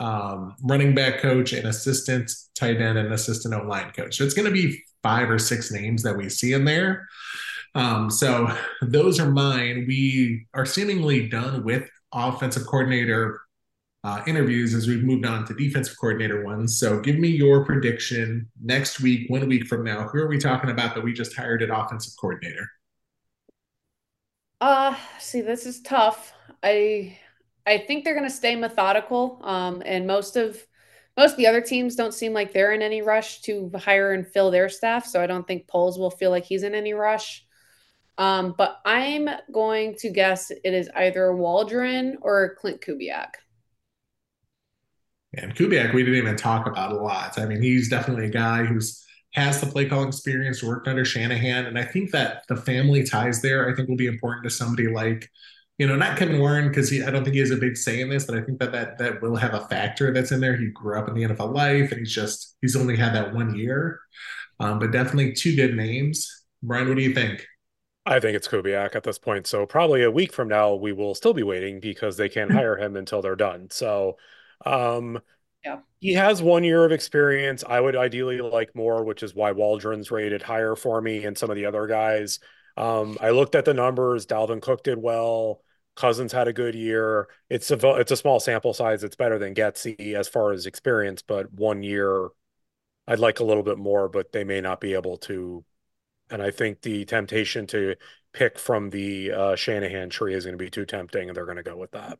running back coach, and assistant tight end and assistant O-line coach. So it's going to be 5 or 6 names that we see in there. So those are mine. We are seemingly done with offensive coordinator interviews as we've moved on to defensive coordinator ones. So give me your prediction next week, 1 week from now. Who are we talking about that we just hired an offensive coordinator? See, this is tough. I think they're going to stay methodical. And most of the other teams don't seem like they're in any rush to hire and fill their staff. So I don't think Poles will feel like he's in any rush. But I'm going to guess it is either Waldron or Clint Kubiak. And Kubiak, we didn't even talk about a lot. I mean, he's definitely a guy who has the play calling experience, worked under Shanahan. And I think that the family ties there, I think, will be important to somebody like, you know, not Kevin Warren, because I don't think he has a big say in this, but I think that will have a factor that's in there. He grew up in the NFL life, and he's only had that 1 year. But definitely two good names. Brian, what do you think? I think it's Kubiak at this point. So probably a week from now, we will still be waiting because they can't hire him until they're done. So, yeah. He has 1 year of experience. I would ideally like more, which is why Waldron's rated higher for me and some of the other guys. I looked at the numbers. Dalvin Cook did well. Cousins had a good year. It's a small sample size. It's better than Getsy as far as experience, but 1 year I'd like a little bit more, but they may not be able to. And I think the temptation to pick from the Shanahan tree is going to be too tempting, and they're going to go with that.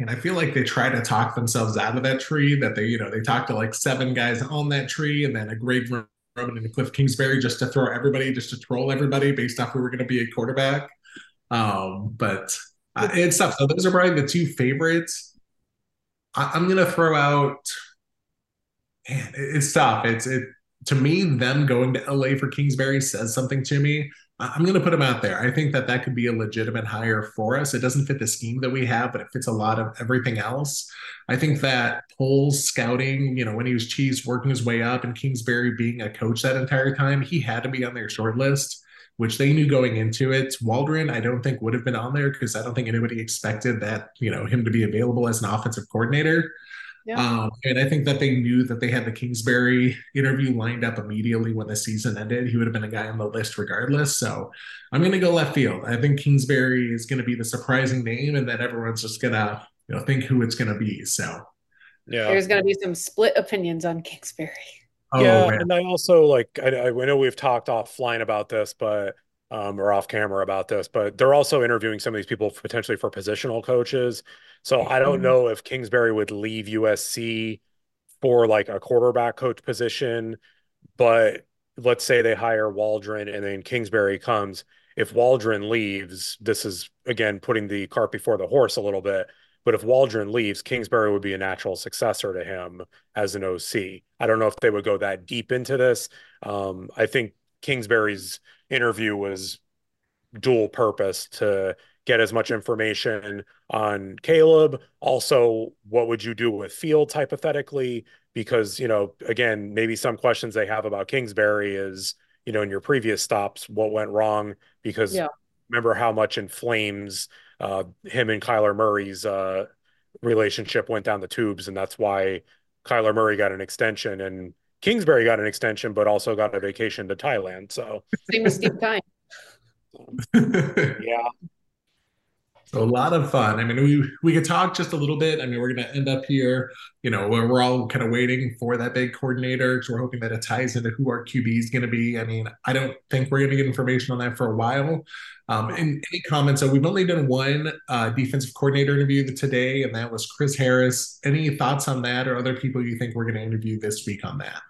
And I feel like they try to talk themselves out of that tree, that they talk to like 7 guys on that tree and then a great Roman and Cliff Kingsbury just to troll everybody based off who were going to be a quarterback. But it's tough. So those are probably the two favorites. I'm going to throw out, man, it's tough. To me, them going to LA for Kingsbury says something to me. I'm going to put him out there. I think that could be a legitimate hire for us. It doesn't fit the scheme that we have, but it fits a lot of everything else. I think that Poles scouting, when he was Chiefs working his way up and Kingsbury being a coach that entire time, he had to be on their short list, which they knew going into it. Waldron, I don't think would have been on there because I don't think anybody expected that, him to be available as an offensive coordinator. Yeah. And I think that they knew that they had the Kingsbury interview lined up immediately when the season ended. He would have been a guy on the list regardless. So I'm going to go left field. I think Kingsbury is going to be the surprising name, and then everyone's just going to think who it's going to be. So yeah, there's going to be some split opinions on Kingsbury. And I also I know we've talked offline about this, but or off camera about this, but they're also interviewing some of these people potentially for positional coaches. So I don't know if Kingsbury would leave USC for like a quarterback coach position, but let's say they hire Waldron and then Kingsbury comes. If Waldron leaves, this is again putting the cart before the horse a little bit, but if Waldron leaves, Kingsbury would be a natural successor to him as an OC. I don't know if they would go that deep into this. I think Kingsbury's interview was dual purpose to get as much information on Caleb. Also, what would you do with Fields hypothetically? Because, again, maybe some questions they have about Kingsbury is, in your previous stops, what went wrong? Because remember how much in flames him and Kyler Murray's relationship went down the tubes. And that's why Kyler Murray got an extension and Kingsbury got an extension, but also got a vacation to Thailand. So same as Steve Kime. Yeah. A lot of fun. I mean, we could talk just a little bit. I mean, we're going to end up here, you know, where we're all kind of waiting for that big coordinator because we're hoping that it ties into who our QB is going to be. I mean, I don't think we're going to get information on that for a while. And any comments? So we've only done one defensive coordinator interview today, and that was Chris Harris. Any thoughts on that or other people you think we're going to interview this week on that?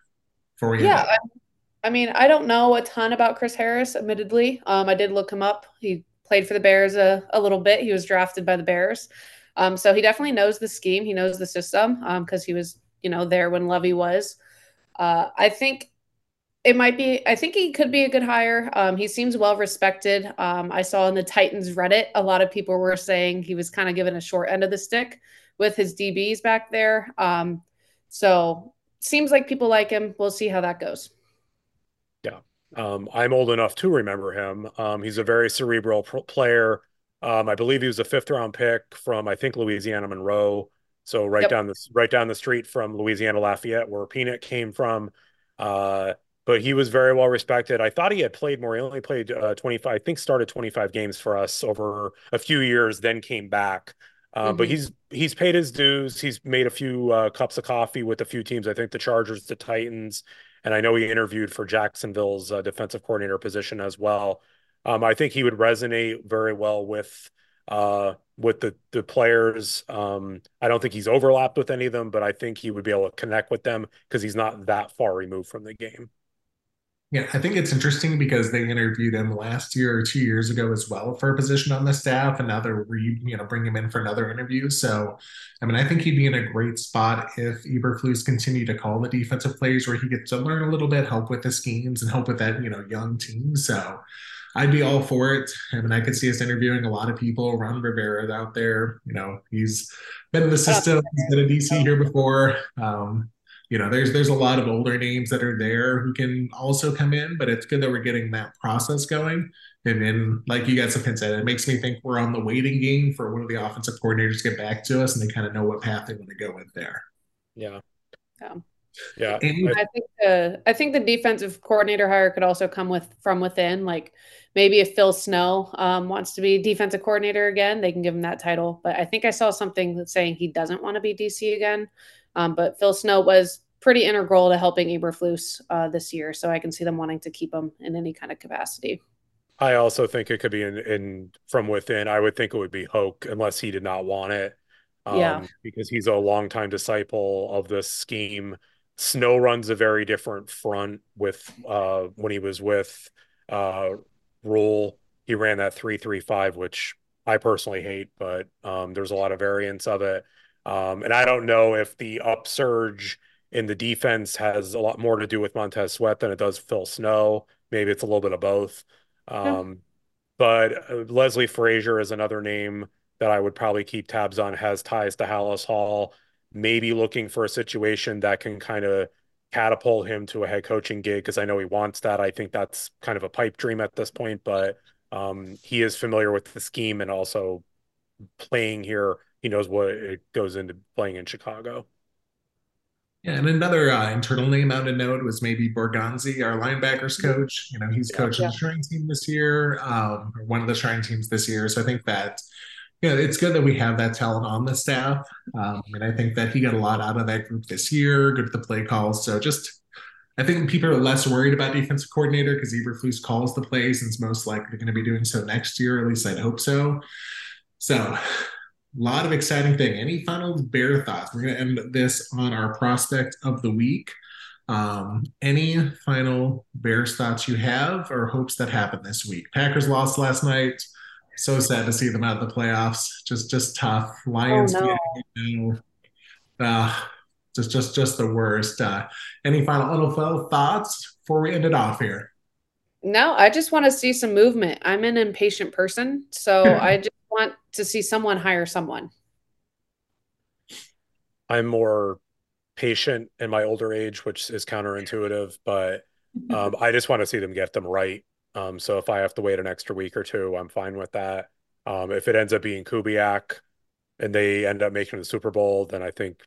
I mean, I don't know a ton about Chris Harris, admittedly. I did look him up. He played for the Bears a little bit. He was drafted by the Bears. So he definitely knows the scheme. He knows the system because he was, you know, there when Lovey was. I think it might be – I think he could be a good hire. He seems well-respected. I saw in the Titans Reddit a lot of people were saying he was kind of given a short end of the stick with his DBs back there. So seems like people like him. We'll see how that goes. Yeah. I'm old enough to remember him. He's a very cerebral player. I believe he was a 5th round pick from, I think, Louisiana Monroe. So right down the street from Louisiana Lafayette, where Peanut came from. But he was very well respected. I thought he had played more. He only played 25, I think started 25 games for us over a few years, then came back. But he's paid his dues. He's made a few cups of coffee with a few teams. I think the Chargers, the Titans, and I know he interviewed for Jacksonville's defensive coordinator position as well. I think he would resonate very well with the players. I don't think he's overlapped with any of them, but I think he would be able to connect with them because he's not that far removed from the game. Yeah, I think it's interesting because they interviewed him last year or 2 years ago as well for a position on the staff, and now they're bringing him in for another interview. So, I mean, I think he'd be in a great spot if Eberflus continue to call the defensive plays where he gets to learn a little bit, help with the schemes, and help with that, you know, young team. So I'd be all for it. I mean, I could see us interviewing a lot of people. Ron Rivera's out there. You know, he's been in the system. He's been a DC here before. You know, there's a lot of older names that are there who can also come in, but it's good that we're getting that process going. And then, like you guys have said, it makes me think we're on the waiting game for one of the offensive coordinators to get back to us, and they kind of know what path they want to go with there. Yeah. And I think the defensive coordinator hire could also come from within. Like maybe if Phil Snow wants to be defensive coordinator again, they can give him that title. But I think I saw something that's saying he doesn't want to be DC again. But Phil Snow was pretty integral to helping Eberflus this year, so I can see them wanting to keep him in any kind of capacity. I also think it could be in from within. I would think it would be Hoke unless he did not want it, because he's a longtime disciple of this scheme. Snow runs a very different front with when he was with Rule. He ran that 3-3-5, which I personally hate, but there's a lot of variants of it. And I don't know if the upsurge in the defense has a lot more to do with Montez Sweat than it does Phil Snow. Maybe it's a little bit of both. But Leslie Frazier is another name that I would probably keep tabs on, has ties to Hallis Hall, maybe looking for a situation that can kind of catapult him to a head coaching gig because I know he wants that. I think that's kind of a pipe dream at this point, but he is familiar with the scheme and also playing here. He knows what it goes into playing in Chicago. Yeah, and another internal name out of note was maybe Borgonzi, our linebackers coach. You know, he's coaching the Shrine team this year, one of the Shrine teams this year. So I think that, you know, it's good that we have that talent on the staff. And I think that he got a lot out of that group this year, good at the play calls. So just, I think people are less worried about defensive coordinator because Eberflus calls the plays and is most likely going to be doing so next year. At least I'd hope so. So, a lot of exciting thing. Any final Bear thoughts? We're going to end this on our prospect of the week. Any final Bear thoughts you have or hopes that happen this week? Packers lost last night. So sad to see them out of the playoffs. Just tough. Lions. Oh, no. Just the worst. Any final NFL thoughts before we end it off here? No, I just want to see some movement. I'm an impatient person, so I just want to see someone hire someone. I'm more patient in my older age, which is counterintuitive, but I just want to see them get them right. So if I have to wait an extra week or two, I'm fine with that. If it ends up being Kubiak and they end up making the Super Bowl, then I think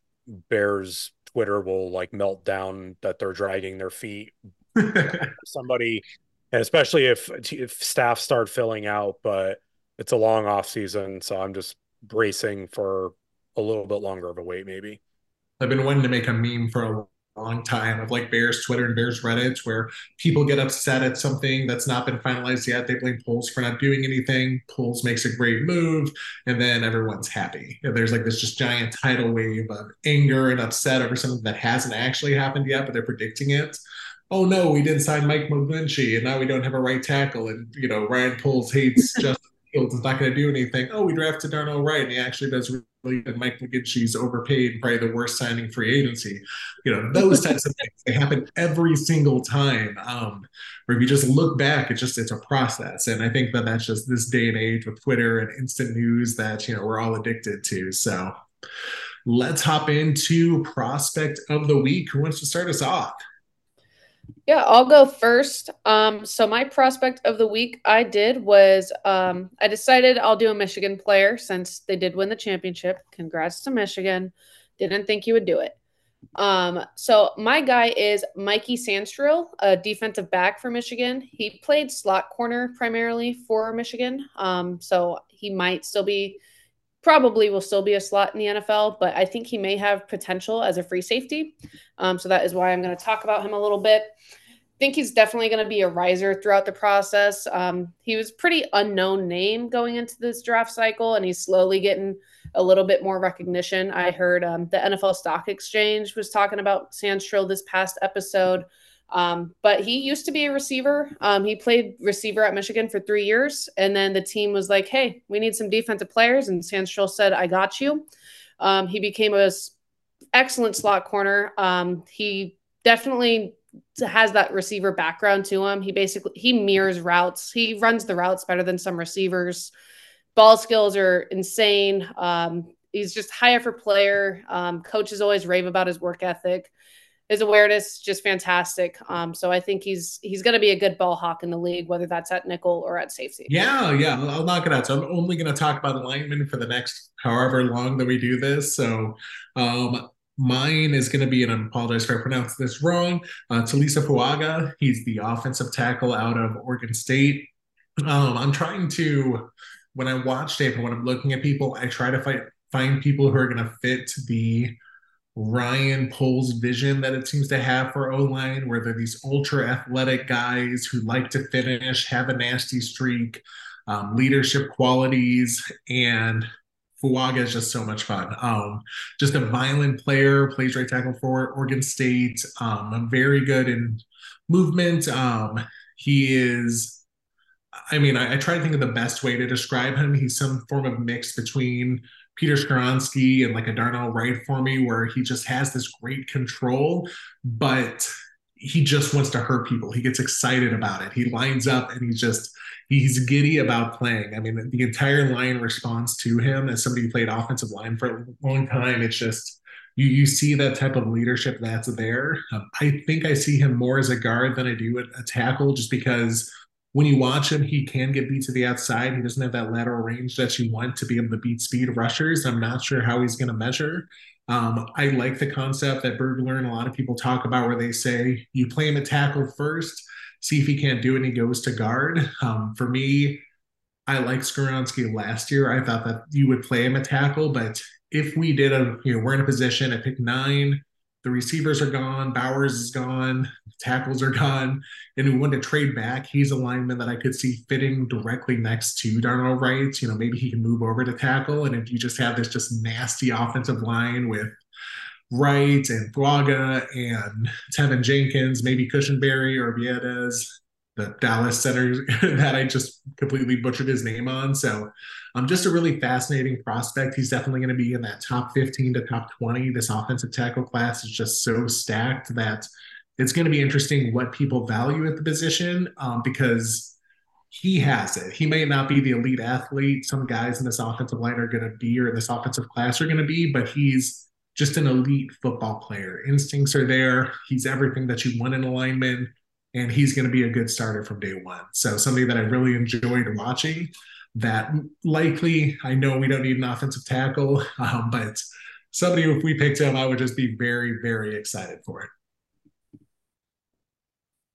Bears Twitter will like melt down that they're dragging their feet. Somebody, and especially if staff start filling out, but it's a long off season, so I'm just bracing for a little bit longer of a wait, maybe. I've been wanting to make a meme for a long time of like Bears Twitter and Bears Reddit, where people get upset at something that's not been finalized yet. They blame Poles for not doing anything. Poles makes a great move, and then everyone's happy. And there's like this just giant tidal wave of anger and upset over something that hasn't actually happened yet, but they're predicting it. Oh no, we didn't sign Mike McGlinchey, and now we don't have a right tackle. And you know, Ryan Poles hates Justin Fields, is not going to do anything. Oh, we drafted Darnell Wright, and he actually does really good. Mike McGlinchey's overpaid, probably the worst signing free agency. You know, those types of things, they happen every single time. Where if you just look back, it's a process, and I think that that's just this day and age with Twitter and instant news that you know we're all addicted to. So let's hop into prospect of the week. Who wants to start us off? Yeah, I'll go first. So my prospect of the week I did was I decided I'll do a Michigan player since they did win the championship. Congrats to Michigan. Didn't think you would do it. So my guy is Mikey Sandstrill, a defensive back for Michigan. He played slot corner primarily for Michigan. So he might still be probably will still be a slot in the NFL, but I think he may have potential as a free safety. So that is why I'm going to talk about him a little bit. I think he's definitely going to be a riser throughout the process. He was pretty unknown name going into this draft cycle, and he's slowly getting a little bit more recognition. I heard the NFL Stock Exchange was talking about Sandstrill this past episode. But he used to be a receiver. He played receiver at Michigan for 3 years, and then the team was like, hey, we need some defensive players, and Sandstrill said, I got you. He became an excellent slot corner. He definitely has that receiver background to him. He mirrors routes. He runs the routes better than some receivers. Ball skills are insane. He's just high effort player. Coaches always rave about his work ethic. His awareness, just fantastic. So I think he's going to be a good ball hawk in the league, whether that's at nickel or at safety. Yeah. I'll knock it out. So I'm only going to talk about linemen for the next however long that we do this. So mine is going to be, and I apologize if I pronounced this wrong, Talisa Fuaga. He's the offensive tackle out of Oregon State. I'm trying to, when I watch tape and when I'm looking at people, I try to find people who are going to fit the Ryan Poles vision that it seems to have for O-line, where they're these ultra athletic guys who like to finish, have a nasty streak, leadership qualities, and Fuaga is just so much fun. Just a violent player, plays right tackle for Oregon State, very good in movement. He is, I try to think of the best way to describe him. He's some form of mix between Peter Skoronski and like a Darnell Wright for me, where he just has this great control, but he just wants to hurt people. He gets excited about it. He lines up and he's giddy about playing. The entire line responds to him. As somebody who played offensive line for a long time, it's just, you see that type of leadership that's there. I think I see him more as a guard than I do a tackle, just because when you watch him, he can get beat to the outside. He doesn't have that lateral range that you want to be able to beat speed rushers. I'm not sure how he's going to measure. I like the concept that Bergler and a lot of people talk about, where they say you play him at tackle first, see if he can't do it, and he goes to guard. For me, I like Skoronski last year. I thought that you would play him at tackle, but if we did we're in a position at pick 9, the receivers are gone, Bowers is gone, tackles are gone, and we want to trade back. He's a lineman that I could see fitting directly next to Darnell Wright. Maybe he can move over to tackle, and if you just have this just nasty offensive line with Wright and Fuaga and Tevin Jenkins, maybe Cushenberry or Viedas, the Dallas center that I just completely butchered his name on. So just a really fascinating prospect. He's definitely going to be in that top 15 to top 20. This offensive tackle class is just so stacked that it's going to be interesting what people value at the position, because he has it. He may not be the elite athlete. Some guys in this offensive line are going to be, or in this offensive class are going to be, but he's just an elite football player. Instincts are there. He's everything that you want in a lineman, and he's going to be a good starter from day one. So somebody that I really enjoyed watching, that likely, I know we don't need an offensive tackle, but somebody, if we picked him, I would just be very, very excited for it.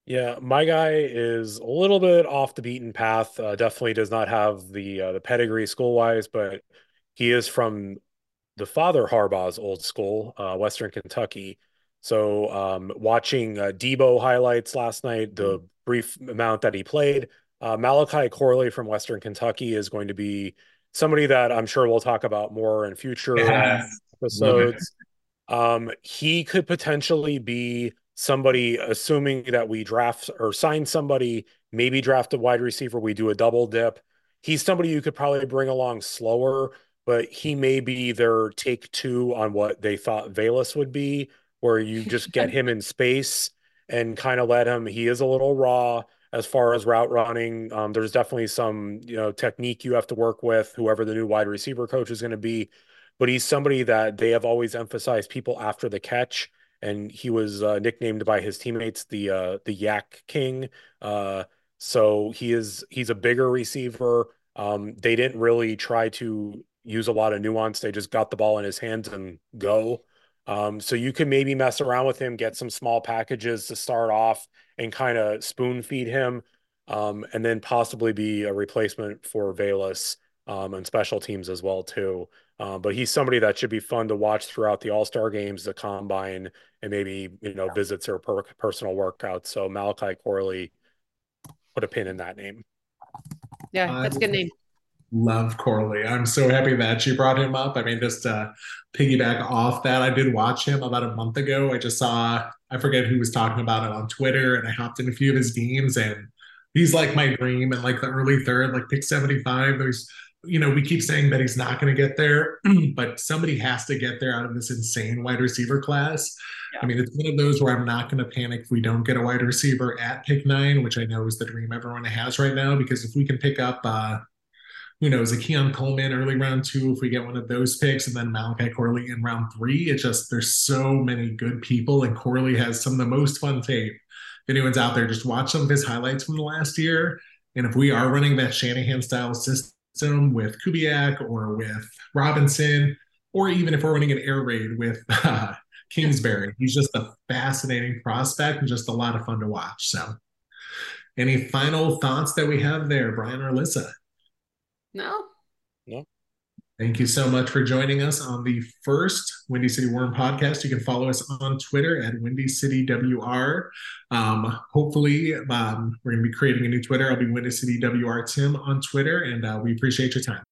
Yeah, my guy is a little bit off the beaten path. Definitely does not have the pedigree school-wise, but he is from the father Harbaugh's old school, Western Kentucky. So watching Debo highlights last night, the brief amount that he played, Malachi Corley from Western Kentucky is going to be somebody that I'm sure we'll talk about more in future episodes. He could potentially be somebody, assuming that we draft or sign somebody, maybe draft a wide receiver, we do a double dip. He's somebody you could probably bring along slower, but he may be their take two on what they thought Velus would be, where you just get him in space and kind of let him. He is a little raw as far as route running. There's definitely some, you know, technique you have to work with, whoever the new wide receiver coach is going to be, but he's somebody that they have always emphasized people after the catch. And he was nicknamed by his teammates the Yak King. So he's a bigger receiver. They didn't really try to use a lot of nuance. They just got the ball in his hands and go. So you can maybe mess around with him, get some small packages to start off and kind of spoon feed him, and then possibly be a replacement for Velus and special teams as well too. But he's somebody that should be fun to watch throughout the All-Star games, the Combine, and maybe, you know, visits or personal workouts. So Malachi Corley, put a pin in that name. Yeah, that's a good name. Love Corley. I'm so happy that you brought him up. I mean, just to piggyback off that, I did watch him about a month ago. I just saw, I forget who was talking about it on Twitter, and I hopped in a few of his games, and he's like my dream and like the early third, like pick 75. There's, you know, we keep saying that he's not going to get there, but somebody has to get there out of this insane wide receiver class. Yeah. I mean, it's one of those where I'm not going to panic if we don't get a wide receiver at pick 9, which I know is the dream everyone has right now, because if we can pick up, who knows, a Keon Coleman early round 2, if we get one of those picks, and then Malachi Corley in round 3, it's just, there's so many good people, and Corley has some of the most fun tape. If anyone's out there, just watch some of his highlights from the last year. And if we are running that Shanahan style system with Kubiak or with Robinson, or even if we're running an air raid with Kingsbury, he's just a fascinating prospect and just a lot of fun to watch. So any final thoughts that we have there, Brian or Alyssa? No. Thank you so much for joining us on the first Windy City War Room podcast. You can follow us on Twitter at Windy City WR. Hopefully, we're going to be creating a new Twitter. I'll be Windy City WR Tim on Twitter, and we appreciate your time.